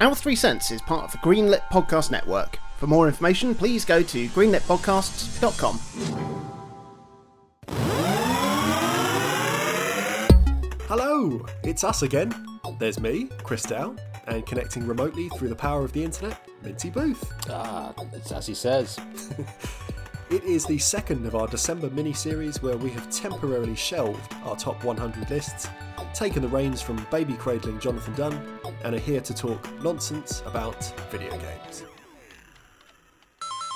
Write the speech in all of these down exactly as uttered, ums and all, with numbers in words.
Our Three Cents is part of the Greenlit Podcast Network. For more information, please go to greenlit podcasts dot com. Hello, it's us again. There's me, Chris Dow, and connecting remotely through the power of the internet, Minty Booth. Ah, it's as he says. It is the second of our December mini-series where we have temporarily shelved our top one hundred lists, taken the reins from baby-cradling Jonathan Dunn, and are here to talk nonsense about video games.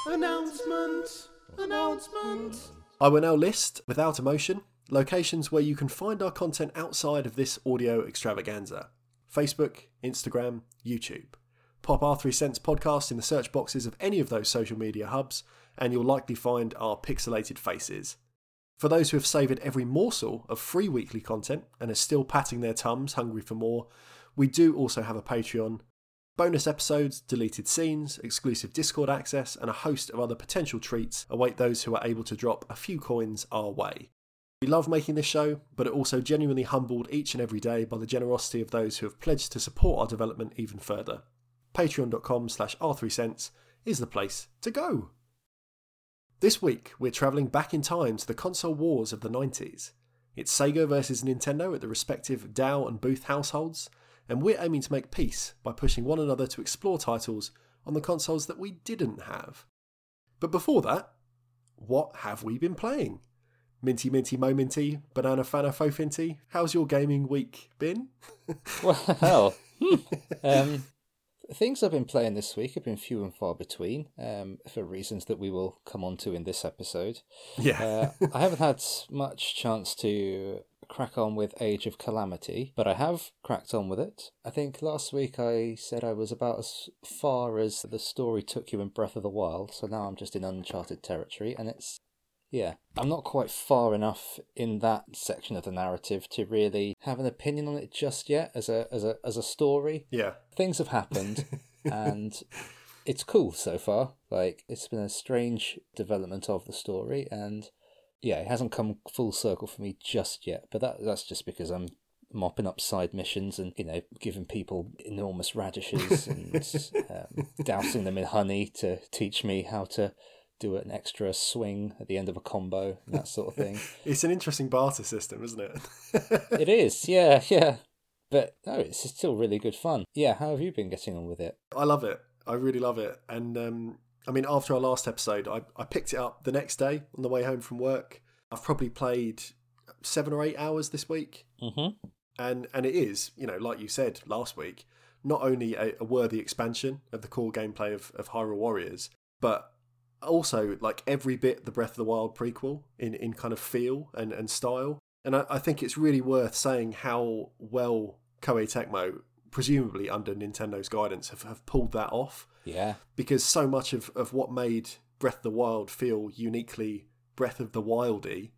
Announcement! Announcement! I will now list, without emotion, locations where you can find our content outside of this audio extravaganza. Facebook, Instagram, YouTube. Pop our Three Cents podcast in the search boxes of any of those social media hubs, and you'll likely find our pixelated faces. For those who have savoured every morsel of free weekly content and are still patting their tums, hungry for more, we do also have a Patreon. Bonus episodes, deleted scenes, exclusive Discord access, and a host of other potential treats await those who are able to drop a few coins our way. We love making this show, but are also genuinely humbled each and every day by the generosity of those who have pledged to support our development even further. Patreon.com slash r3cents is the place to go. This week, we're travelling back in time to the console wars of the nineties. It's Sega versus Nintendo at the respective Dow and Booth households, and we're aiming to make peace by pushing one another to explore titles on the consoles that we didn't have. But before that, what have we been playing? Minty Minty Mo Minty, Banana Fana Fofinty, how's your gaming week been? Well, um... things I've been playing this week have been few and far between, um, for reasons that we will come on to in this episode. Yeah. uh, I haven't had much chance to crack on with Age of Calamity, but I have cracked on with it. I think last week I said I was about as far as the story took you in Breath of the Wild, so now I'm just in Uncharted territory, and it's, yeah, I'm not quite far enough in that section of the narrative to really have an opinion on it just yet as a as a as a story. Yeah. Things have happened and it's cool so far. Like, it's been a strange development of the story, and yeah, it hasn't come full circle for me just yet. But that that's just because I'm mopping up side missions and, you know, giving people enormous radishes and um, dousing them in honey to teach me how to do an extra swing at the end of a combo and that sort of thing. It's an interesting barter system, isn't it? It is, yeah, yeah. But no, it's still really good fun. Yeah, how have you been getting on with it? I love it. I really love it. And um, I mean, after our last episode, I, I picked it up the next day on the way home from work. I've probably played seven or eight hours this week. Mm-hmm. And, and it is, you know, like you said last week, not only a, a worthy expansion of the core gameplay of, of Hyrule Warriors, but also, like, every bit the Breath of the Wild prequel in, in kind of feel and, and style. And I, I think it's really worth saying how well Koei Tecmo, presumably under Nintendo's guidance, have, have pulled that off. Yeah. Because so much of, of what made Breath of the Wild feel uniquely Breath of the Wildy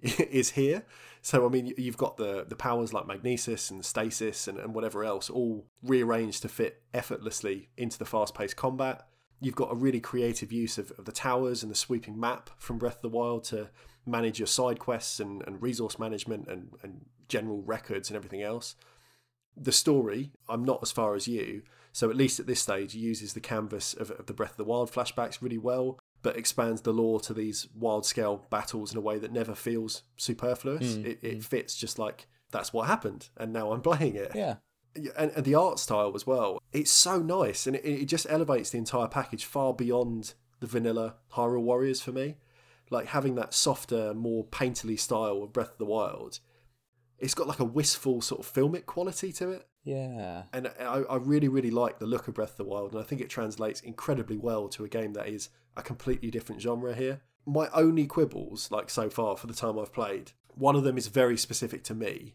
is here. So, I mean, you've got the, the powers like Magnesis and Stasis and, and whatever else all rearranged to fit effortlessly into the fast-paced combat. You've got a really creative use of, of the towers and the sweeping map from Breath of the Wild to manage your side quests and, and resource management and, and general records and everything else. The story, I'm not as far as you, so at least at this stage, uses the canvas of, of the Breath of the Wild flashbacks really well, but expands the lore to these wild-scale battles in a way that never feels superfluous. Mm, it, it mm. fits just like, that's what happened, and now I'm playing it. Yeah. And, and the art style as well, it's so nice, and it, it just elevates the entire package far beyond the vanilla Hyrule Warriors for me. Like, having that softer, more painterly style of Breath of the Wild, it's got like a wistful sort of filmic quality to it. Yeah. And I, I really really like the look of Breath of the Wild, and I think it translates incredibly well to a game that is a completely different genre here. My only quibbles, like, so far for the time I've played, one of them is very specific to me,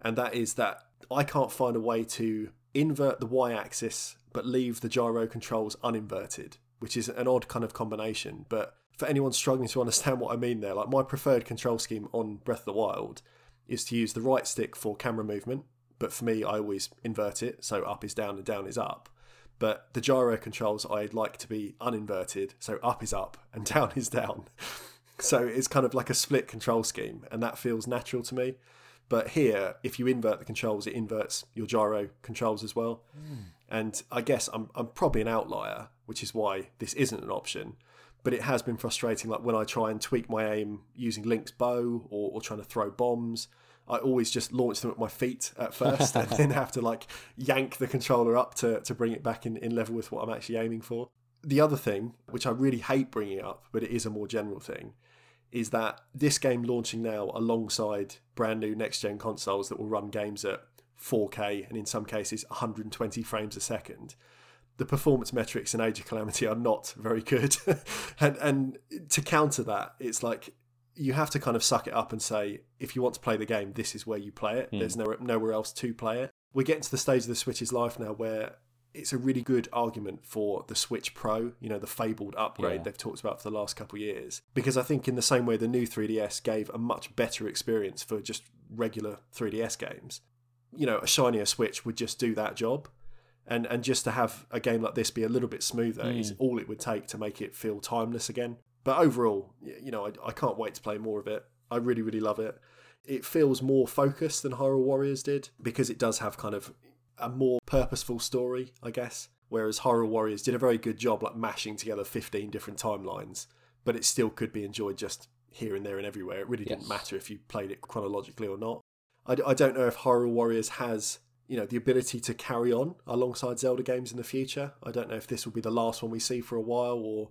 and that is that I can't find a way to invert the y-axis but leave the gyro controls uninverted, which is an odd kind of combination. But for anyone struggling to understand what I mean there, like, my preferred control scheme on Breath of the Wild is to use the right stick for camera movement, but for me I always invert it, so up is down and down is up. But the gyro controls I'd like to be uninverted, so up is up and down is down. So it's kind of like a split control scheme, and that feels natural to me. But here, if you invert the controls, it inverts your gyro controls as well. Mm. And I guess I'm I'm probably an outlier, which is why this isn't an option. But it has been frustrating, like when I try and tweak my aim using Link's bow or, or trying to throw bombs, I always just launch them at my feet at first and then have to like yank the controller up to, to bring it back in, in level with what I'm actually aiming for. The other thing, which I really hate bringing up, but it is a more general thing, is that this game launching now alongside brand new next-gen consoles that will run games at four K and in some cases one hundred twenty frames a second, the performance metrics in Age of Calamity are not very good. and and to counter that, it's like you have to kind of suck it up and say, if you want to play the game, this is where you play it. Mm. There's no, nowhere else to play it. We're getting to the stage of the Switch's life now where it's a really good argument for the Switch Pro, you know, the fabled upgrade yeah. they've talked about for the last couple of years. Because I think in the same way the new three D S gave a much better experience for just regular three D S games, you know, a shinier Switch would just do that job. And and just to have a game like this be a little bit smoother mm. is all it would take to make it feel timeless again. But overall, you know, I, I can't wait to play more of it. I really, really love it. It feels more focused than Hyrule Warriors did because it does have kind of a more purposeful story, I guess. Whereas Hyrule Warriors did a very good job like mashing together fifteen different timelines, but it still could be enjoyed just here and there and everywhere. It really yes. didn't matter if you played it chronologically or not. I, I don't know if Hyrule Warriors has... you know, the ability to carry on alongside Zelda games in the future. I don't know if this will be the last one we see for a while or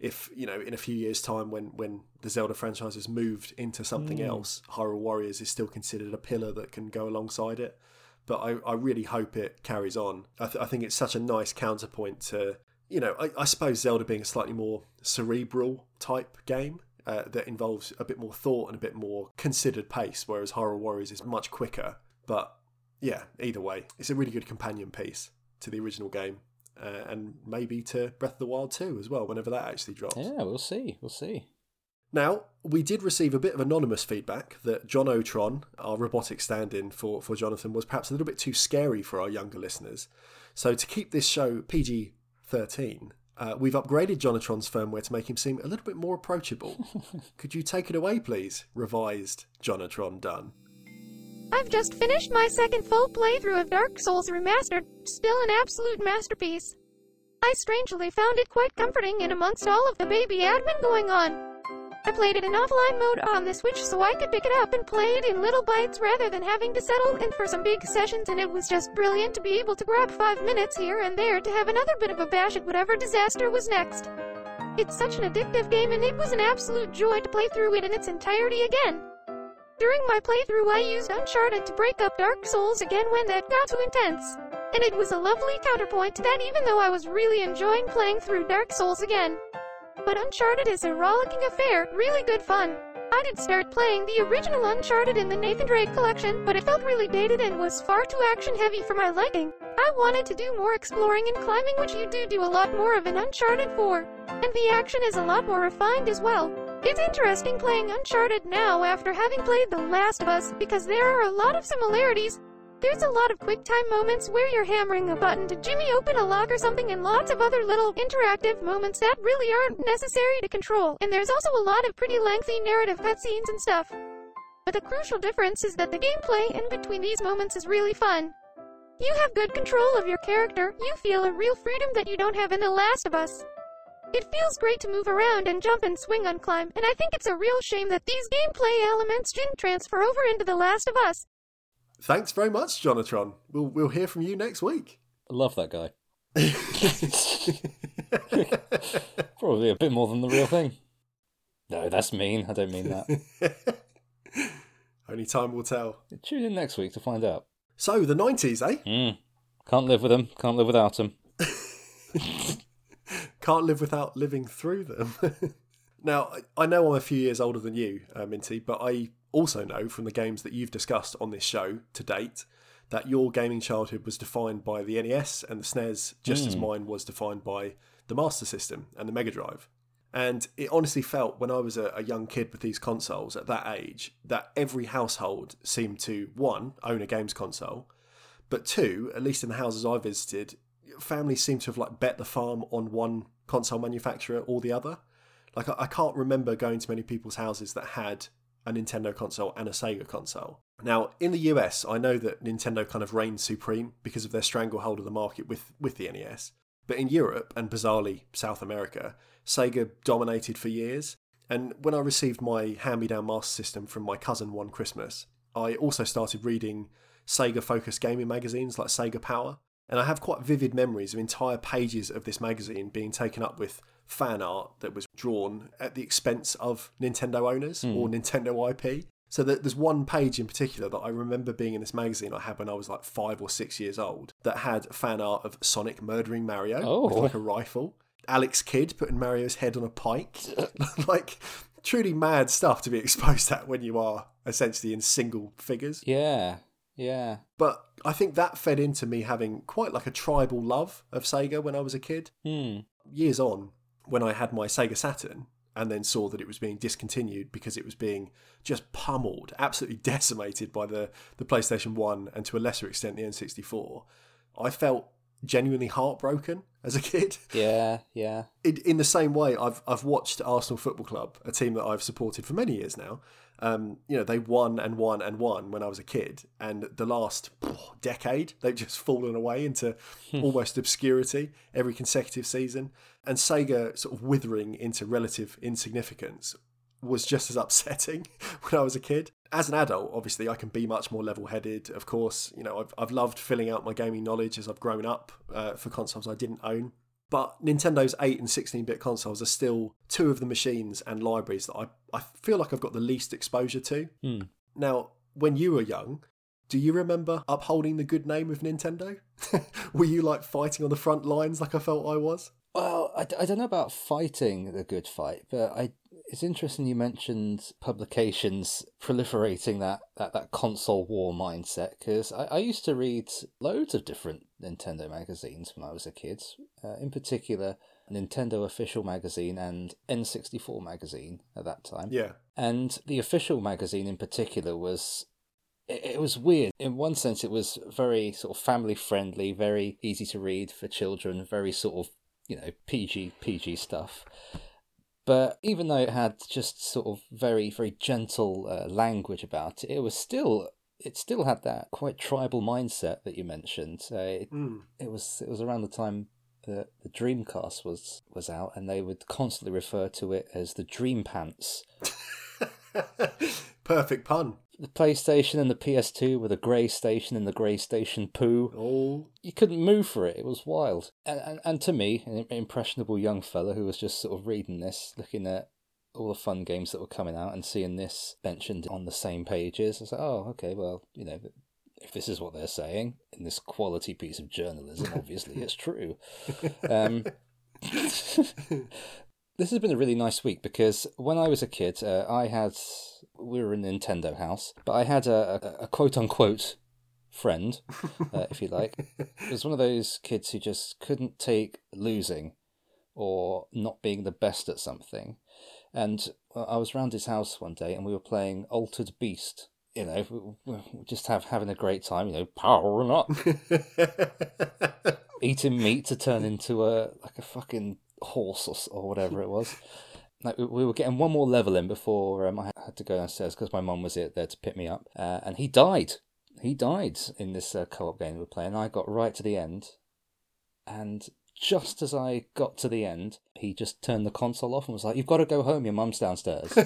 if, you know, in a few years' time when, when the Zelda franchise has moved into something mm. else, Hyrule Warriors is still considered a pillar that can go alongside it. But I, I really hope it carries on. I, th- I think it's such a nice counterpoint to, you know, I, I suppose Zelda being a slightly more cerebral type game uh, that involves a bit more thought and a bit more considered pace, whereas Hyrule Warriors is much quicker. But yeah, either way, it's a really good companion piece to the original game uh, and maybe to Breath of the Wild two as well, whenever that actually drops. Yeah, we'll see, we'll see. Now, we did receive a bit of anonymous feedback that John O'Tron, our robotic stand-in for, for Jonathan, was perhaps a little bit too scary for our younger listeners. So to keep this show P G thirteen, uh, we've upgraded John O'Tron's firmware to make him seem a little bit more approachable. Could you take it away, please, revised John O'Tron Dunn? I've just finished my second full playthrough of Dark Souls Remastered, still an absolute masterpiece. I strangely found it quite comforting in amongst all of the baby admin going on. I played it in offline mode on the Switch so I could pick it up and play it in little bites rather than having to settle in for some big sessions, and it was just brilliant to be able to grab five minutes here and there to have another bit of a bash at whatever disaster was next. It's such an addictive game and it was an absolute joy to play through it in its entirety again. During my playthrough I used Uncharted to break up Dark Souls again when that got too intense. And it was a lovely counterpoint to that even though I was really enjoying playing through Dark Souls again. But Uncharted is a rollicking affair, really good fun. I did start playing the original Uncharted in the Nathan Drake collection, but it felt really dated and was far too action heavy for my liking. I wanted to do more exploring and climbing, which you do do a lot more of in Uncharted four. And the action is a lot more refined as well. It's interesting playing Uncharted now after having played The Last of Us because there are a lot of similarities. There's a lot of quick time moments where you're hammering a button to jimmy open a lock or something and lots of other little interactive moments that really aren't necessary to control. And there's also a lot of pretty lengthy narrative cutscenes and stuff. But the crucial difference is that the gameplay in between these moments is really fun. You have good control of your character, you feel a real freedom that you don't have in The Last of Us. It feels great to move around and jump and swing and climb, and I think it's a real shame that these gameplay elements didn't transfer over into The Last of Us. Thanks very much, Jonathan. We'll we'll hear from you next week. I love that guy. Probably a bit more than the real thing. No, that's mean. I don't mean that. Only time will tell. Tune in next week to find out. So, the nineties, eh? Mm. Can't live with them. Can't live without them. Can't live without living through them. Now, I know I'm a few years older than you, uh, Minty, but I also know from the games that you've discussed on this show to date that your gaming childhood was defined by the N E S and the S N E S, just mm. as mine was defined by the Master System and the Mega Drive. And it honestly felt, when I was a, a young kid with these consoles at that age, that every household seemed to, one, own a games console, but two, at least in the houses I visited, families seem to have like bet the farm on one console manufacturer or the other. Like I, I can't remember going to many people's houses that had a Nintendo console and a Sega console. Now, in the U S, I know that Nintendo kind of reigned supreme because of their stranglehold of the market with, with the N E S. But in Europe, and bizarrely South America, Sega dominated for years. And when I received my hand-me-down Master System from my cousin one Christmas, I also started reading Sega-focused gaming magazines like Sega Power. And I have quite vivid memories of entire pages of this magazine being taken up with fan art that was drawn at the expense of Nintendo owners mm. or Nintendo I P. So that there's one page in particular that I remember being in this magazine I had when I was like five or six years old that had fan art of Sonic murdering Mario oh. with like a rifle. Alex Kidd putting Mario's head on a pike. Like, truly mad stuff to be exposed at when you are essentially in single figures. Yeah, yeah. But I think that fed into me having quite like a tribal love of Sega when I was a kid. Mm. Years on, when I had my Sega Saturn and then saw that it was being discontinued because it was being just pummeled, absolutely decimated by the, the PlayStation one and to a lesser extent the N sixty-four, I felt genuinely heartbroken as a kid. Yeah, yeah. In, in the same way, I've I've watched Arsenal Football Club, a team that I've supported for many years now. Um, you know, they won and won and won when I was a kid, and the last oh, decade they've just fallen away into almost obscurity every consecutive season. And Sega sort of withering into relative insignificance was just as upsetting when I was a kid. As an adult, obviously, I can be much more level-headed. Of course, you know, I've I've loved filling out my gaming knowledge as I've grown up uh, for consoles I didn't own. But Nintendo's eight and sixteen-bit consoles are still two of the machines and libraries that I, I feel like I've got the least exposure to. Mm. Now, when you were young, do you remember upholding the good name of Nintendo? Were you, like, fighting on the front lines like I felt I was? Well, I, I don't know about fighting the good fight, but I... It's interesting you mentioned publications proliferating that, that, that console war mindset, because I, I used to read loads of different Nintendo magazines when I was a kid, uh, in particular Nintendo Official Magazine and N sixty-four Magazine at that time. Yeah. And the Official Magazine in particular was... It was weird. In one sense, it was very sort of family-friendly, very easy to read for children, very sort of, you know, P G, P G stuff. But even though it had just sort of very, very gentle uh, language about it, it was still, it still had that quite tribal mindset that you mentioned. Uh, it, mm. it was, it was around the time that the Dreamcast was, was out, and they would constantly refer to it as the Dream Pants. Perfect pun. The PlayStation and the P S two were the Grey Station and the Grey Station Poo. Oh. You couldn't move for it. It was wild. And, and and to me, an impressionable young fella who was just sort of reading this, looking at all the fun games that were coming out and seeing this mentioned on the same pages, I was like, oh, okay, well, you know, if this is what they're saying in this quality piece of journalism, obviously it's true. Um This has been a really nice week, because when I was a kid, uh, I had, we were in a Nintendo house, but I had a, a, a quote-unquote friend, uh, if you like. It was one of those kids who just couldn't take losing or not being the best at something. And I was round his house one day and we were playing Altered Beast. You know, we, we just have having a great time, you know, powering up. Eating meat to turn into a like a fucking... horse or, or whatever it was. Like we, we were getting one more level in before um, I had to go downstairs because my mum was there to pick me up, uh, and he died he died in this uh, co-op game we were playing. I got right to the end, and just as I got to the end, he just turned the console off and was like, "You've got to go home, your mum's downstairs."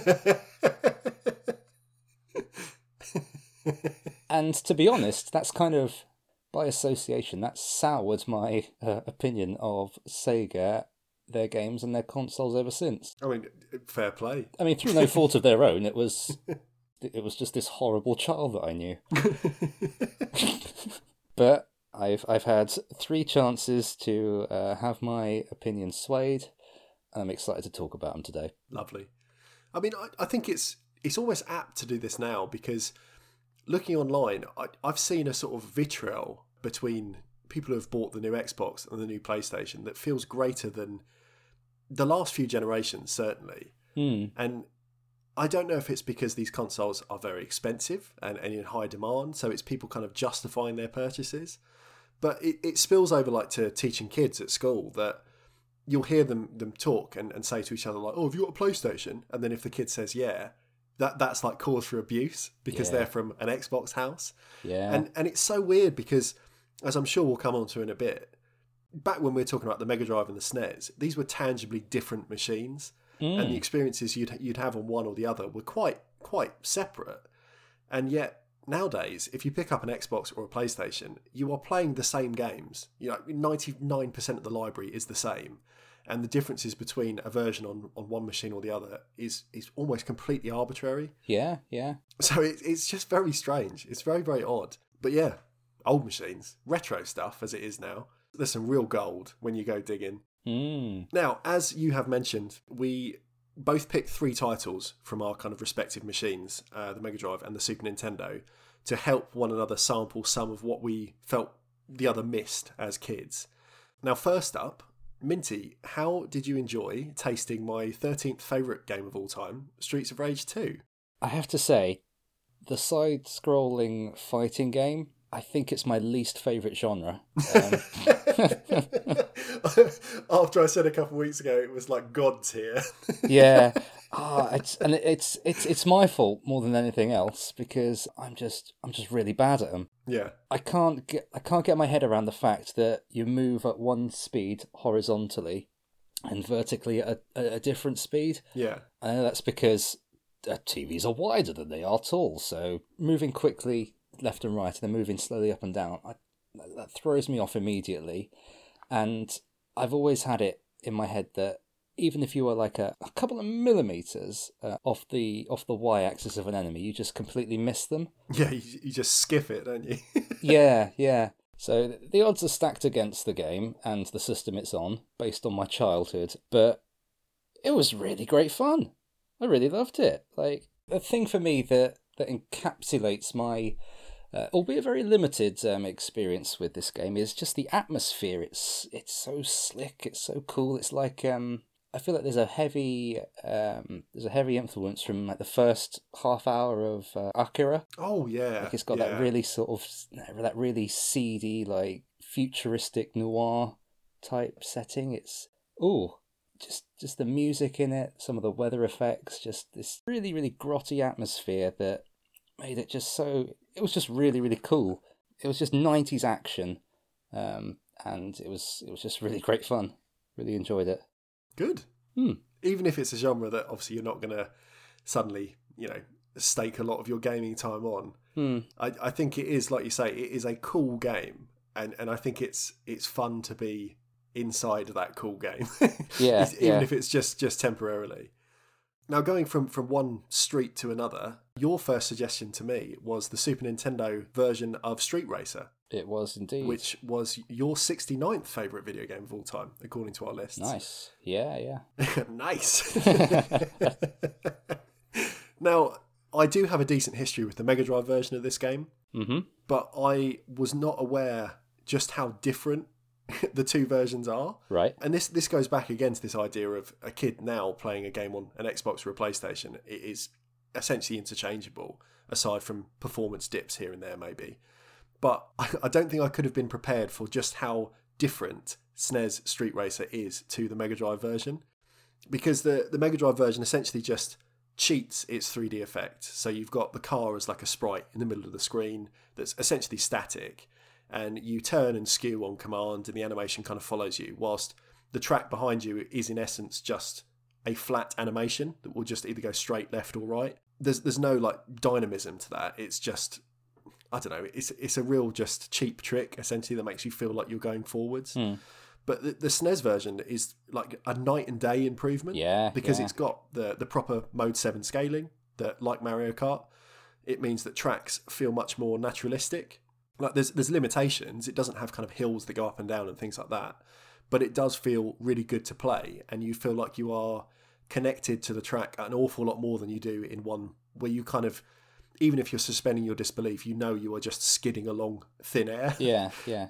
And to be honest, that's kind of by association, that soured my uh, opinion of Sega, their games and their consoles ever since. I mean, fair play. I mean, through no fault of their own, it was it was just this horrible child that I knew. But I've I've had three chances to uh, have my opinion swayed, and I'm excited to talk about them today. Lovely. I mean, I, I think it's it's almost apt to do this now, because looking online, I, I've seen a sort of vitriol between people who have bought the new Xbox and the new PlayStation that feels greater than the last few generations, certainly. Mm. And I don't know if it's because these consoles are very expensive and, and in high demand, so it's people kind of justifying their purchases. But it, it spills over like to teaching kids at school, that you'll hear them them talk and, and say to each other, like, "Oh, have you got a PlayStation?" And then if the kid says yeah, that that's like cause for abuse because yeah. they're from an Xbox house. Yeah. And and it's so weird because, as I'm sure we'll come on to in a bit, back when we were talking about the Mega Drive and the S N E S, these were tangibly different machines. Mm. And the experiences you'd you'd have on one or the other were quite quite separate. And yet nowadays, if you pick up an Xbox or a PlayStation, you are playing the same games. You know, ninety-nine percent of the library is the same. And the differences between a version on, on one machine or the other is is almost completely arbitrary. Yeah, yeah. So it, it's just very strange. It's very, very odd. But yeah, old machines, retro stuff as it is now. There's some real gold when you go digging. Mm. Now, as you have mentioned, we both picked three titles from our kind of respective machines, uh, the Mega Drive and the Super Nintendo, to help one another sample some of what we felt the other missed as kids. Now, first up, Minty, how did you enjoy tasting my thirteenth favourite game of all time, Streets of Rage two? I have to say, the side-scrolling fighting game, I think it's my least favourite genre. Um... After I said a couple of weeks ago, it was like God tier. yeah, oh, it's, and it's it's it's my fault more than anything else because I'm just I'm just really bad at them. Yeah, I can't get I can't get my head around the fact that you move at one speed horizontally, and vertically at a, a different speed. Yeah, I know that's because T Vs are wider than they are tall, so moving quickly left and right and then moving slowly up and down, I, that throws me off immediately. And I've always had it in my head that even if you were like a, a couple of millimetres uh, off the off the y-axis of an enemy, you just completely miss them. Yeah, you, you just skiff it, don't you? yeah, yeah. So the odds are stacked against the game and the system it's on, based on my childhood. But it was really great fun. I really loved it. Like, the thing for me that, that encapsulates my... Uh, albeit very limited um, experience with this game is just the atmosphere. It's it's so slick. It's so cool. It's like um, I feel like there's a heavy um, there's a heavy influence from like the first half hour of uh, Akira. Oh yeah, like it's got yeah. that really sort of that really seedy like futuristic noir type setting. It's ooh, just just the music in it, some of the weather effects, just this really really grotty atmosphere that made it just so. It was just really, really cool. It was just nineties action, um, and it was it was just really great fun. Really enjoyed it. Good. Hmm. Even if it's a genre that obviously you're not going to suddenly, you know, stake a lot of your gaming time on, hmm. I, I think it is, like you say, it is a cool game, and, and I think it's it's fun to be inside that cool game. yeah. Even yeah. if it's just, just temporarily. Now, going from, from one street to another, your first suggestion to me was the Super Nintendo version of Street Racer. It was indeed. Which was your sixty-ninth favourite video game of all time, according to our lists. Nice. Yeah, yeah. nice. Now, I do have a decent history with the Mega Drive version of this game, mm-hmm. but I was not aware just how different the two versions are. Right. And this this goes back again to this idea of a kid now playing a game on an Xbox or a PlayStation. It is essentially interchangeable, aside from performance dips here and there maybe. But I, I don't think I could have been prepared for just how different S N E S Street Racer is to the Mega Drive version. Because the, the Mega Drive version essentially just cheats its three D effect. So you've got the car as like a sprite in the middle of the screen that's essentially static. And you turn and skew on command and the animation kind of follows you, whilst the track behind you is in essence just a flat animation that will just either go straight, left or right. There's there's no like dynamism to that. It's just, I don't know, it's it's a real just cheap trick essentially that makes you feel like you're going forwards. Mm. But the, the S N E S version is like a night and day improvement yeah, because yeah. it's got the, the proper Mode seven scaling that, like Mario Kart, it means that tracks feel much more naturalistic. Like there's there's limitations. It doesn't have kind of hills that go up and down and things like that, but it does feel really good to play, and you feel like you are connected to the track an awful lot more than you do in one where you kind of, even if you're suspending your disbelief, you know you are just skidding along thin air. Yeah, yeah.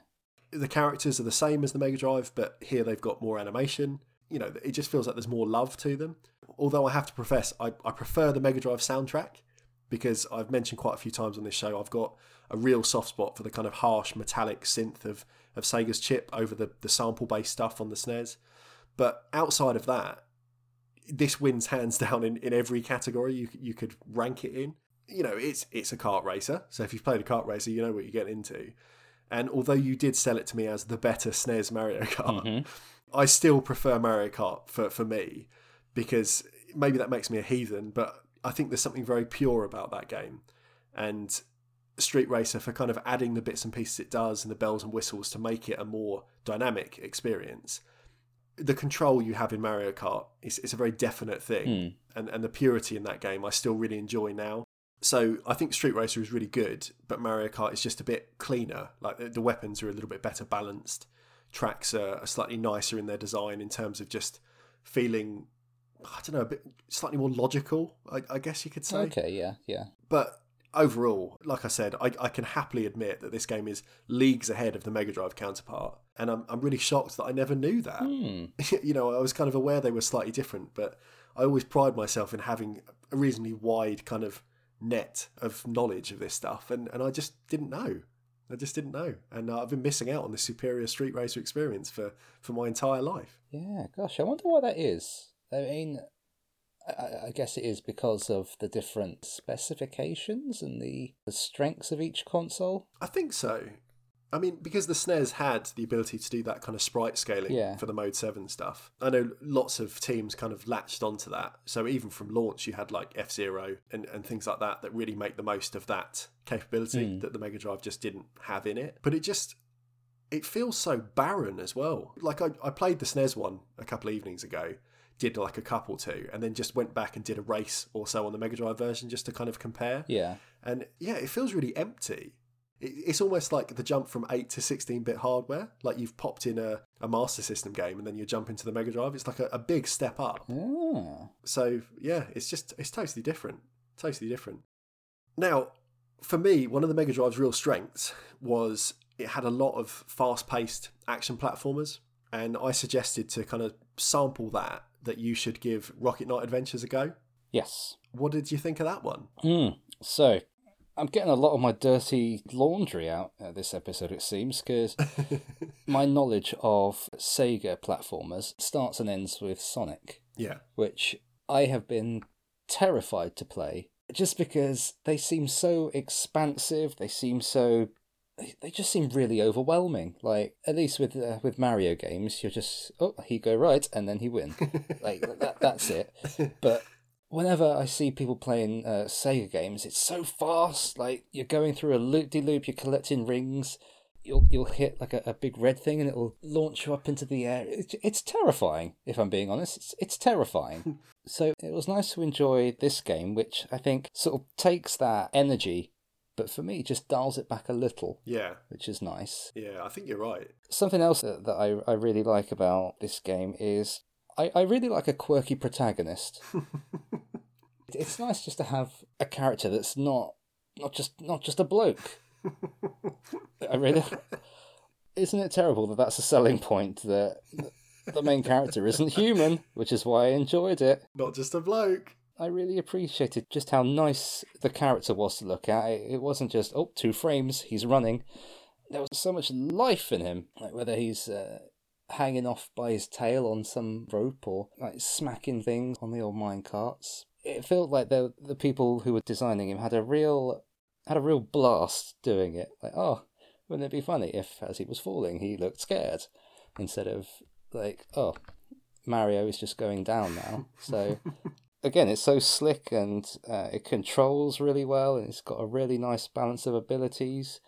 The characters are the same as the Mega Drive, but here they've got more animation. You know, it just feels like there's more love to them. Although I have to profess, I, I prefer the Mega Drive soundtrack. Because I've mentioned quite a few times on this show, I've got a real soft spot for the kind of harsh metallic synth of, of Sega's chip over the, the sample-based stuff on the S N E S. But outside of that, this wins hands down in, in every category you you could rank it in. You know, it's it's a kart racer. So if you've played a kart racer, you know what you're getting into. And although you did sell it to me as the better S N E S Mario Kart, mm-hmm. I still prefer Mario Kart for, for me, because maybe that makes me a heathen, but I think there's something very pure about that game. And Street Racer, for kind of adding the bits and pieces it does and the bells and whistles to make it a more dynamic experience. The control you have in Mario Kart is it's a very definite thing. Mm. And, and the purity in that game I still really enjoy now. So I think Street Racer is really good, but Mario Kart is just a bit cleaner. Like the, the weapons are a little bit better balanced. Tracks are, are slightly nicer in their design in terms of just feeling, I don't know, a bit slightly more logical, I, I guess you could say. Okay, yeah, yeah. But overall, like I said, I, I can happily admit that this game is leagues ahead of the Mega Drive counterpart, and I'm I'm really shocked that I never knew that. Mm. You know, I was kind of aware they were slightly different, but I always pride myself in having a reasonably wide kind of net of knowledge of this stuff, and, and I just didn't know. I just didn't know, and uh, I've been missing out on this superior Street Racer experience for, for my entire life. Yeah, gosh, I wonder why that is. I mean, I, I guess it is because of the different specifications and the, the strengths of each console. I think so. I mean, because the S N E S had the ability to do that kind of sprite scaling yeah. for the Mode seven stuff. I know lots of teams kind of latched onto that. So even from launch, you had like F-Zero and, and things like that that really make the most of that capability mm. that the Mega Drive just didn't have in it. But it just... it feels so barren as well. Like I, I played the S N E S one a couple of evenings ago, did like a cup or two, and then just went back and did a race or so on the Mega Drive version just to kind of compare. Yeah. And yeah, it feels really empty. It's almost like the jump from eight to sixteen-bit hardware. Like you've popped in a, a Master System game and then you jump into the Mega Drive. It's like a, a big step up. Yeah. So yeah, it's just, it's totally different. Totally different. Now, for me, one of the Mega Drive's real strengths was it had a lot of fast-paced action platformers. And I suggested to kind of sample that, that you should give Rocket Knight Adventures a go. Yes. What did you think of that one? Mm. So, I'm getting a lot of my dirty laundry out uh, this episode, it seems, because my knowledge of Sega platformers starts and ends with Sonic. Yeah. Which I have been terrified to play, just because they seem so expansive, they seem so... they just seem really overwhelming. Like, at least with uh, with Mario games, you're just, oh, he go right, and then he win. Like, that, that's it. But whenever I see people playing uh, Sega games, it's so fast. Like, you're going through a loop-de-loop, you're collecting rings, you'll you'll hit, like, a, a big red thing, and it'll launch you up into the air. It, it's terrifying, if I'm being honest. It's, it's terrifying. So it was nice to enjoy this game, which I think sort of takes that energy, but for me, just dials it back a little. Yeah. Which is nice. Yeah, I think you're right. Something else that, that I, I really like about this game is I, I really like a quirky protagonist. It's nice just to have a character that's not not just not just a bloke. I really... Isn't it terrible that that's a selling point, that the main character isn't human, which is why I enjoyed it. Not just a bloke. I really appreciated just how nice the character was to look at. It wasn't just, oh, two frames, he's running. There was so much life in him, like whether he's uh, hanging off by his tail on some rope or like smacking things on the old minecarts. It felt like the the people who were designing him had a real had a real blast doing it. Like, oh, wouldn't it be funny if, as he was falling, he looked scared, instead of like, oh, Mario is just going down now. So. Again, it's so slick, and uh, it controls really well, and it's got a really nice balance of abilities.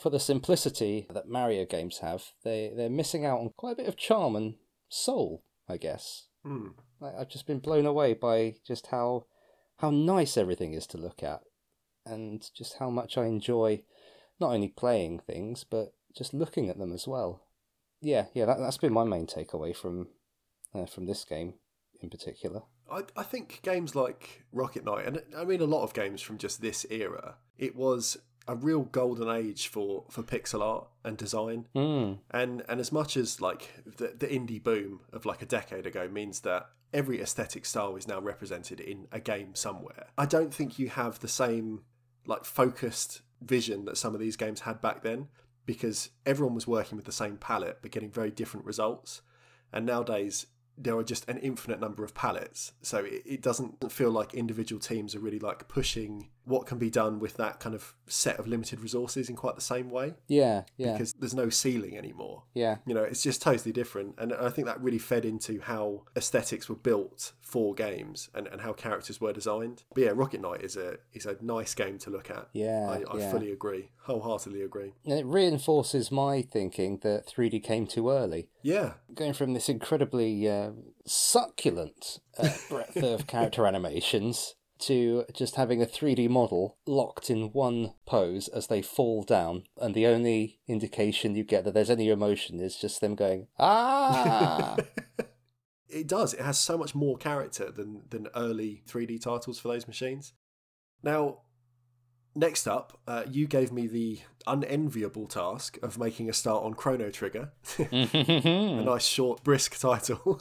For the simplicity that Mario games have, they, they're missing out on quite a bit of charm and soul, I guess. Mm. Like, I've just been blown away by just how how nice everything is to look at, and just how much I enjoy not only playing things, but just looking at them as well. Yeah, yeah, that, that's been my main takeaway from uh, from this game in particular. I, I think games like Rocket Knight, and I mean a lot of games from just this era, it was a real golden age for, for pixel art and design. Mm. And and as much as like the, the indie boom of like a decade ago means that every aesthetic style is now represented in a game somewhere, I don't think you have the same like focused vision that some of these games had back then, because everyone was working with the same palette but getting very different results. And nowadays there are just an infinite number of palettes. So it, it doesn't feel like individual teams are really like pushing what can be done with that kind of set of limited resources in quite the same way. Yeah, yeah. Because there's no ceiling anymore. Yeah. You know, it's just totally different. And I think that really fed into how aesthetics were built for games and, and how characters were designed. But yeah, Rocket Knight is a is a nice game to look at. Yeah, I, I yeah. fully agree. Wholeheartedly agree. And it reinforces my thinking that three D came too early. Yeah. Going from this incredibly uh, succulent uh, breadth of character animations to just having a three D model locked in one pose as they fall down, and the only indication you get that there's any emotion is just them going, ah! It does. It has so much more character than, than early three D titles for those machines. Now, next up, uh, you gave me the unenviable task of making a start on Chrono Trigger. A nice, short, brisk title.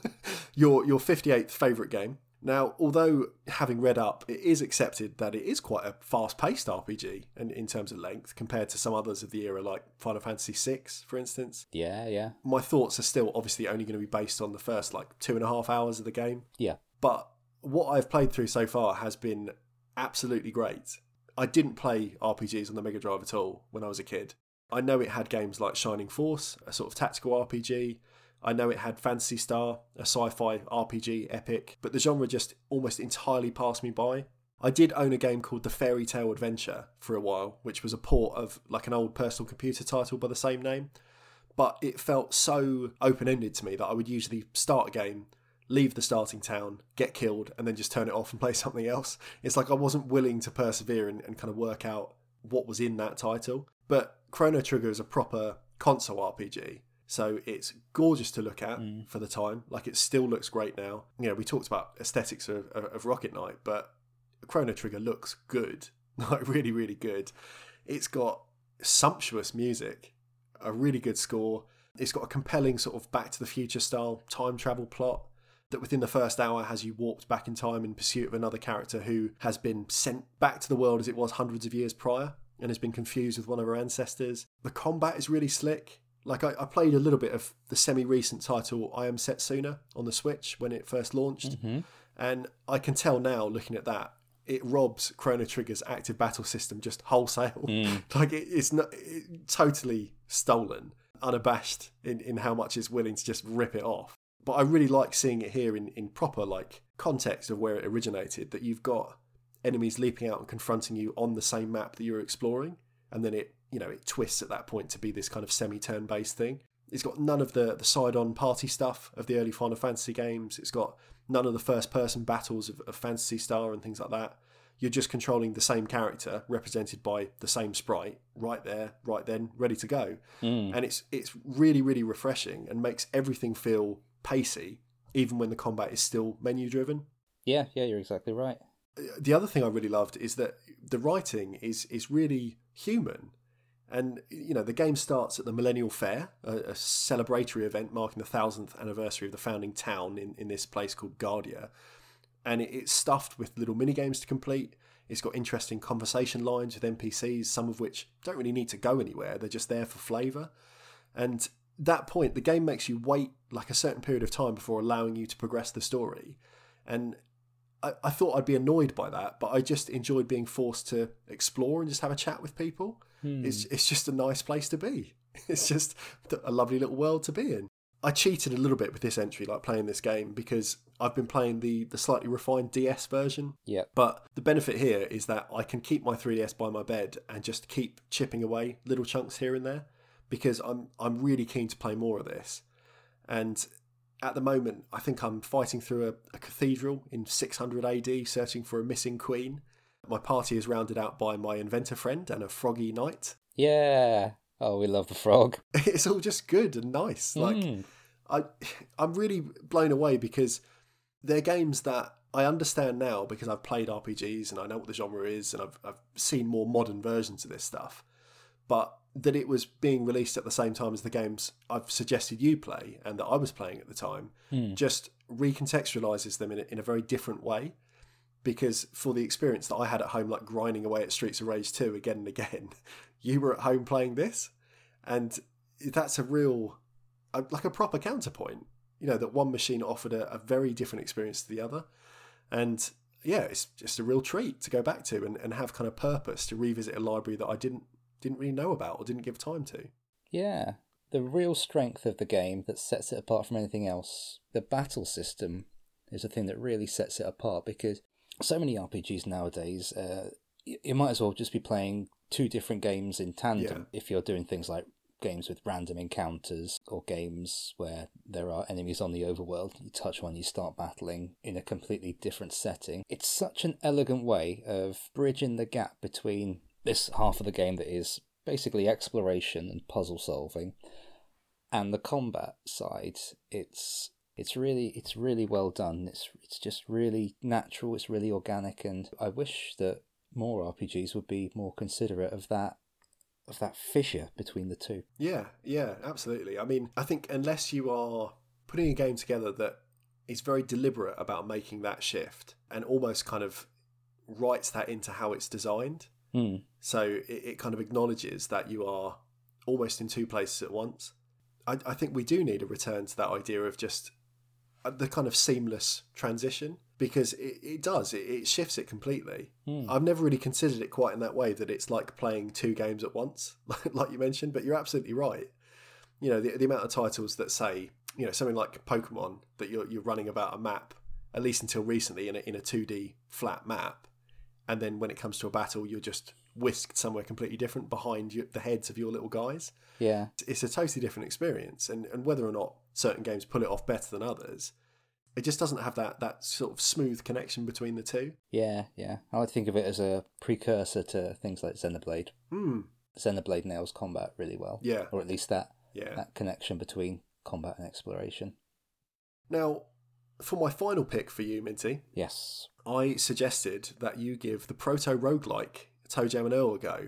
your your fifty-eighth favourite game. Now, although having read up, it is accepted that it is quite a fast-paced R P G in, in terms of length compared to some others of the era, like Final Fantasy six, for instance. Yeah, yeah. My thoughts are still obviously only going to be based on the first, like, two and a half hours of the game. Yeah. But what I've played through so far has been absolutely great. I didn't play R P Gs on the Mega Drive at all when I was a kid. I know it had games like Shining Force, a sort of tactical R P G. I know it had Phantasy Star, a sci-fi R P G epic, but the genre just almost entirely passed me by. I did own a game called The Fairy Tale Adventure for a while, which was a port of like an old personal computer title by the same name, but it felt so open-ended to me that I would usually start a game, leave the starting town, get killed, and then just turn it off and play something else. It's like I wasn't willing to persevere and, and kind of work out what was in that title. But Chrono Trigger is a proper console R P G. So it's gorgeous to look at mm. for the time. Like, it still looks great now. You know, we talked about aesthetics of, of, of Rocket Knight, but Chrono Trigger looks good. Like, really, really good. It's got sumptuous music, a really good score. It's got a compelling sort of Back to the Future style time travel plot that within the first hour has you warped back in time in pursuit of another character who has been sent back to the world as it was hundreds of years prior and has been confused with one of her ancestors. The combat is really slick. Like, I, I played a little bit of the semi-recent title I Am Setsuna on the Switch when it first launched, mm-hmm. and I can tell now, looking at that, it robs Chrono Trigger's active battle system just wholesale. Mm. Like, it, it's not, it, totally stolen, unabashed in, in how much it's willing to just rip it off. But I really like seeing it here in, in proper, like, context of where it originated, that you've got enemies leaping out and confronting you on the same map that you're exploring, and then it you know, it twists at that point to be this kind of semi-turn-based thing. It's got none of the, the side-on party stuff of the early Final Fantasy games. It's got none of the first-person battles of, of Phantasy Star and things like that. You're just controlling the same character, represented by the same sprite, right there, right then, ready to go. Mm. And it's it's really, really refreshing and makes everything feel pacey, even when the combat is still menu-driven. Yeah, yeah, you're exactly right. The other thing I really loved is that the writing is is really human. And, you know, the game starts at the Millennial Fair, a, a celebratory event marking the thousandth anniversary of the founding town in, in this place called Guardia. And it, it's stuffed with little minigames to complete. It's got interesting conversation lines with N P Cs, some of which don't really need to go anywhere. They're just there for flavour. And at that point, the game makes you wait like a certain period of time before allowing you to progress the story. And I, I thought I'd be annoyed by that, but I just enjoyed being forced to explore and just have a chat with people. Hmm. It's it's just a nice place to be. It's just a lovely little world to be in. I cheated a little bit with this entry, like playing this game, because I've been playing the, the slightly refined D S version. Yeah. But the benefit here is that I can keep my three D S by my bed and just keep chipping away little chunks here and there, because I'm I'm really keen to play more of this. And at the moment, I think I'm fighting through a, a cathedral in six hundred A D, searching for a missing queen. My party is rounded out by my inventor friend and a froggy knight. Yeah. Oh, we love the frog. It's all just good and nice. Like, mm. I, I'm really blown away, because they're games that I understand now because I've played R P Gs and I know what the genre is, and I've, I've seen more modern versions of this stuff. But that it was being released at the same time as the games I've suggested you play and that I was playing at the time mm. just recontextualises them in a, in a very different way. Because for the experience that I had at home, like grinding away at Streets of Rage two again and again, you were at home playing this. And that's a real, like a proper counterpoint. you know, that one machine offered a, a very different experience to the other. And yeah, it's just a real treat to go back to and, and have kind of purpose to revisit a library that I didn't didn't really know about or didn't give time to. Yeah, the real strength of the game that sets it apart from anything else, the battle system, is the thing that really sets it apart, because so many R P Gs nowadays, uh, you, you might as well just be playing two different games in tandem yeah. if you're doing things like games with random encounters or games where there are enemies on the overworld. You touch one, you start battling in a completely different setting. It's such an elegant way of bridging the gap between this half of the game that is basically exploration and puzzle solving and the combat side. It's it's really it's really well done. It's it's just really natural, it's really organic, and I wish that more R P Gs would be more considerate of that of that fissure between the two. Yeah, yeah, absolutely. I mean, I think unless you are putting a game together that is very deliberate about making that shift and almost kind of writes that into how it's designed, mm. so it, it kind of acknowledges that you are almost in two places at once. I, I think we do need a return to that idea of just the kind of seamless transition, because it, it does, it, it shifts it completely. Mm. I've never really considered it quite in that way, that it's like playing two games at once, like you mentioned, but you're absolutely right. You know, the, the amount of titles that say, you know, something like Pokemon, that you're you're running about a map, at least until recently, in a, in a two D flat map, and then when it comes to a battle, you're just whisked somewhere completely different behind your, the heads of your little guys. Yeah. It's a totally different experience, and, and whether or not certain games pull it off better than others, it just doesn't have that, that sort of smooth connection between the two. Yeah, yeah. I would think of it as a precursor to things like Xenoblade. Mm. Xenoblade nails combat really well. Yeah. Or at least that, yeah. that connection between combat and exploration. Now, for my final pick for you, Minty. Yes. I suggested that you give the proto-roguelike Toe Jam and Earl a go.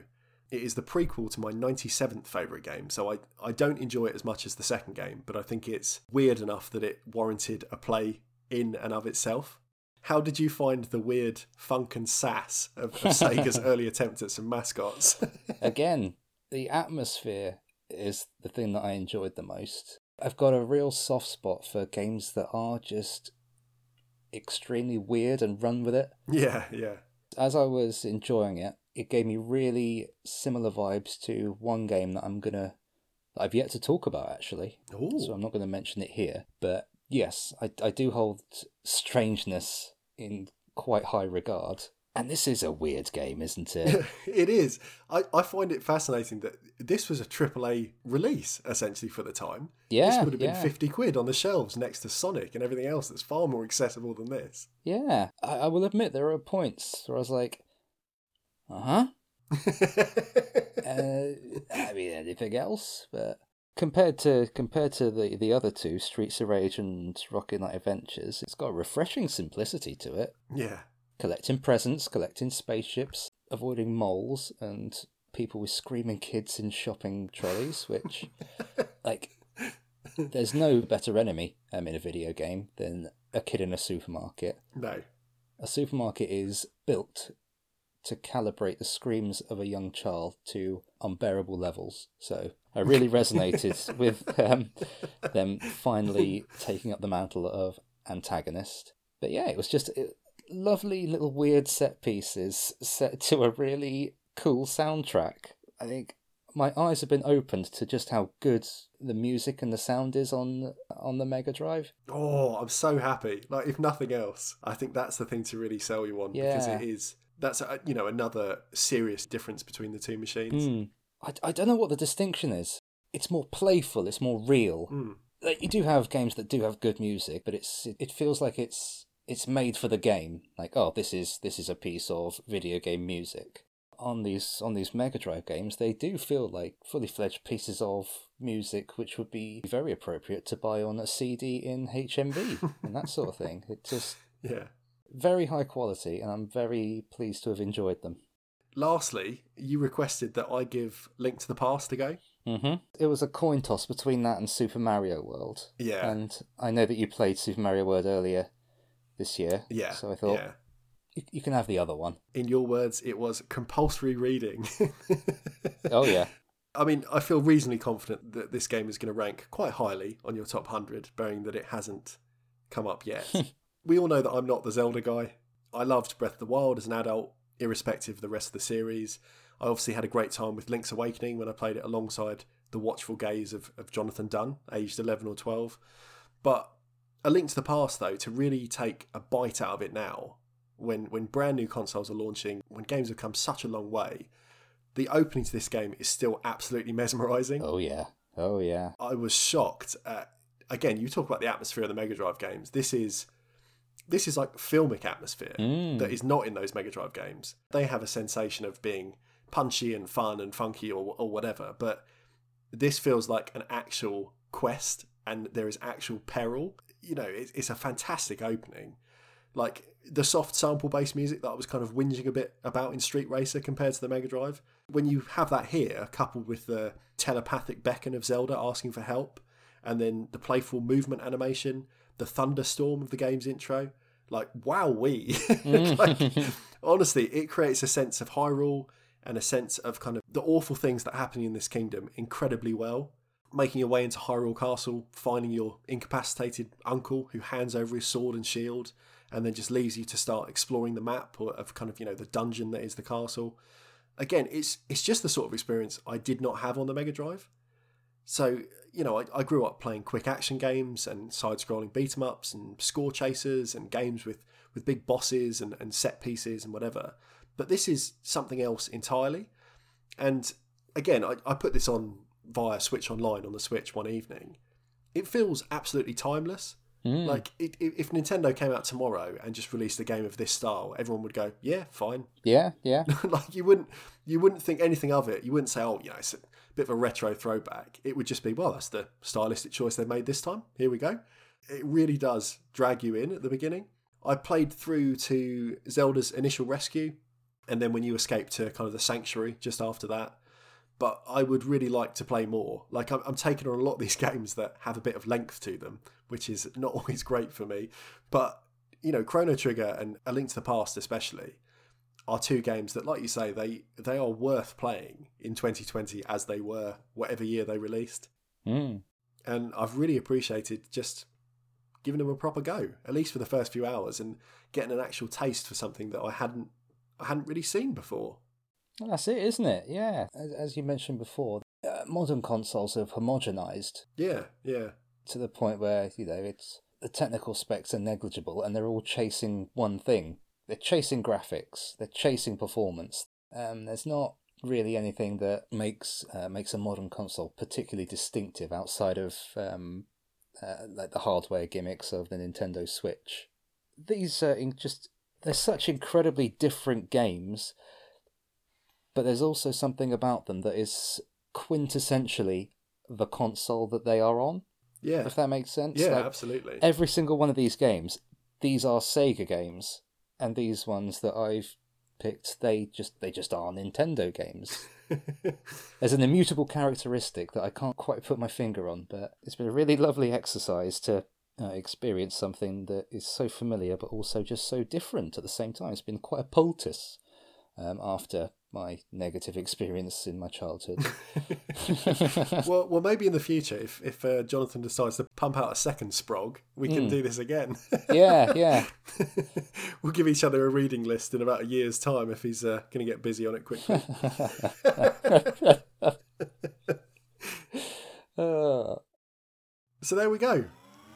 It is the prequel to my ninety-seventh favourite game, so I, I don't enjoy it as much as the second game, but I think it's weird enough that it warranted a play in and of itself. How did you find the weird funk and sass of, of Sega's early attempt at some mascots? Again, the atmosphere is the thing that I enjoyed the most. I've got a real soft spot for games that are just extremely weird and run with it. Yeah, yeah. As I was enjoying it, it gave me really similar vibes to one game that I'm gonna, that I've yet to talk about actually. Ooh. So I'm not going to mention it here. But yes, I, I do hold strangeness in quite high regard. And this is a weird game, isn't it? It is. I, I find it fascinating that this was a triple A release, essentially, for the time. Yeah, this would have yeah. been fifty quid on the shelves next to Sonic and everything else that's far more accessible than this. Yeah, I, I will admit there are points where I was like, uh-huh. uh, I mean, anything else? But compared to compared to the, the other two, Streets of Rage and Rocket Knight Adventures, it's got a refreshing simplicity to it. Yeah. Collecting presents, collecting spaceships, avoiding moles and people with screaming kids in shopping trolleys, which, like, there's no better enemy um, in a video game than a kid in a supermarket. No. A supermarket is built to calibrate the screams of a young child to unbearable levels. So I really resonated with um, them finally taking up the mantle of antagonist. But yeah, it was just... It, lovely little weird set pieces set to a really cool soundtrack. I think my eyes have been opened to just how good the music and the sound is on on the Mega Drive. Oh, I'm so happy. Like, if nothing else, I think that's the thing to really sell you on, yeah. because it is, that's, a, you know, another serious difference between the two machines. Mm. I, I don't know what the distinction is. It's more playful, it's more real. Mm. Like, you do have games that do have good music, but it's it, it feels like it's It's made for the game. Like, oh, this is this is a piece of video game music. On these on these Mega Drive games, they do feel like fully fledged pieces of music, which would be very appropriate to buy on a C D in H M V and that sort of thing. It just yeah, very high quality, and I'm very pleased to have enjoyed them. Lastly, you requested that I give Link to the Past a go. Mm-hmm. It was a coin toss between that and Super Mario World. Yeah, and I know that you played Super Mario World earlier this year. Yeah. So I thought, yeah. you, you can have the other one. In your words, it was compulsory reading. Oh, yeah. I mean, I feel reasonably confident that this game is going to rank quite highly on your top one hundred, bearing that it hasn't come up yet. We all know that I'm not the Zelda guy. I loved Breath of the Wild as an adult, irrespective of the rest of the series. I obviously had a great time with Link's Awakening when I played it alongside the watchful gaze of, of Jonathan Dunn, aged eleven or twelve. But A Link to the Past, though, to really take a bite out of it now, when, when brand new consoles are launching, when games have come such a long way, the opening to this game is still absolutely mesmerising. Oh, yeah. Oh, yeah. I was shocked at, again, you talk about the atmosphere of the Mega Drive games. This is... This is like filmic atmosphere mm. that is not in those Mega Drive games. They have a sensation of being punchy and fun and funky or or whatever, but this feels like an actual quest and there is actual peril. You know, it's, it's a fantastic opening. Like the soft sample-based music that I was kind of whinging a bit about in Street Racer compared to the Mega Drive. When you have that here, coupled with the telepathic beckon of Zelda asking for help, and then the playful movement animation, the thunderstorm of the game's intro, like wowee. Like, honestly, it creates a sense of Hyrule and a sense of kind of the awful things that happen in this kingdom incredibly well. Making your way into Hyrule Castle, finding your incapacitated uncle who hands over his sword and shield and then just leaves you to start exploring the map or of kind of, you know, the dungeon that is the castle. Again, it's it's just the sort of experience I did not have on the Mega Drive. So, you know, I, I grew up playing quick action games and side-scrolling beat-em-ups and score chasers and games with, with big bosses and, and set pieces and whatever. But this is something else entirely. And again, I, I put this on via Switch Online on the Switch one evening. It feels absolutely timeless. Mm. Like, it, it, if Nintendo came out tomorrow and just released a game of this style, everyone would go, yeah, fine. Yeah, yeah. Like, you wouldn't you wouldn't think anything of it. You wouldn't say, oh, you know, it's a bit of a retro throwback. It would just be, well, that's the stylistic choice they made this time. Here we go. It really does drag you in at the beginning. I played through to Zelda's initial rescue, and then when you escape to kind of the sanctuary just after that. But I would really like to play more. Like, I'm, I'm taking on a lot of these games that have a bit of length to them, which is not always great for me. But, you know, Chrono Trigger and A Link to the Past especially are two games that, like you say, they, they are worth playing in twenty twenty as they were whatever year they released. Mm. And I've really appreciated just giving them a proper go, at least for the first few hours, and getting an actual taste for something that I hadn't I hadn't really seen before. Well, that's it, isn't it? Yeah. As, as you mentioned before, uh, modern consoles have homogenized. Yeah, yeah. To the point where, you know, it's the technical specs are negligible and they're all chasing one thing. They're chasing graphics. They're chasing performance. Um, there's not really anything that makes uh, makes a modern console particularly distinctive outside of um, uh, like the hardware gimmicks of the Nintendo Switch. These are in just they're such incredibly different games. But there's also something about them that is quintessentially the console that they are on. Yeah. If that makes sense. Yeah, like, absolutely. Every single one of these games, these are Sega games, and these ones that I've picked, they just they just are Nintendo games. There's an immutable characteristic that I can't quite put my finger on, but it's been a really lovely exercise to uh, experience something that is so familiar but also just so different at the same time. It's been quite a poultice um, after... my negative experience in my childhood. well, well, maybe in the future, if if uh, Jonathan decides to pump out a second Sprog, we can mm. do this again. yeah, yeah. We'll give each other a reading list in about a year's time if he's uh, going to get busy on it quickly. uh. So there we go.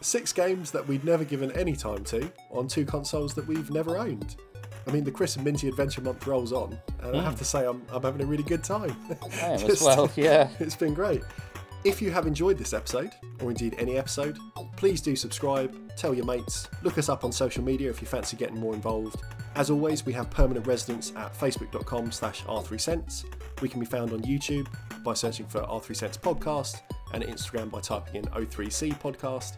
Six games that we'd never given any time to on two consoles that we've never owned. I mean, the Chris and Minty Adventure Month rolls on, and mm. I have to say I'm, I'm having a really good time. I am Just, as well, yeah. It's been great. If you have enjoyed this episode, or indeed any episode, please do subscribe, tell your mates, look us up on social media if you fancy getting more involved. As always, we have permanent residence at facebook.com slash r3cents. We can be found on YouTube by searching for R three cents Podcast, and Instagram by typing in O three C Podcast.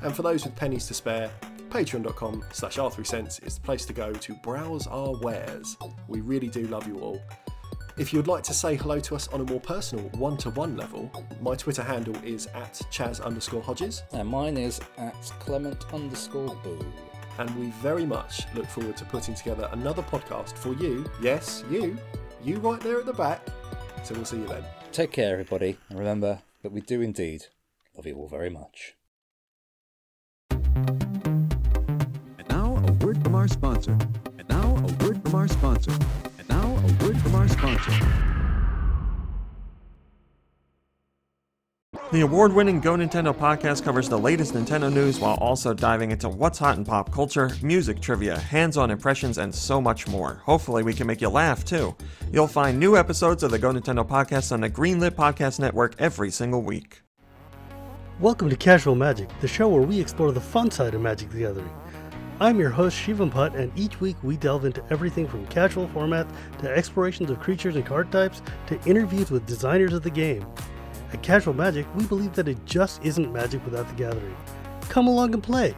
And for those with pennies to spare, patreon.com slash r3cents is the place to go to browse our wares. We really do love you all. If you would like to say hello to us on a more personal one-to-one level, my Twitter handle is at Chaz underscore Hodges. And mine is at Clement underscore Boo. And we very much look forward to putting together another podcast for you, yes, you, you right there at the back. So we'll see you then. Take care, everybody, and remember that we do indeed love you all very much. And now, a word from our sponsor. And now, a word from our sponsor. And now, a word from our sponsor. The award-winning Go Nintendo podcast covers the latest Nintendo news while also diving into what's hot in pop culture, music trivia, hands-on impressions, and so much more. Hopefully we can make you laugh, too. You'll find new episodes of the Go Nintendo podcast on the Greenlit Podcast Network every single week. Welcome to Casual Magic, the show where we explore the fun side of Magic the Gathering. I'm your host, Shivan Putt, and each week we delve into everything from casual format to explorations of creatures and card types to interviews with designers of the game. At Casual Magic, we believe that it just isn't Magic without the Gathering. Come along and play!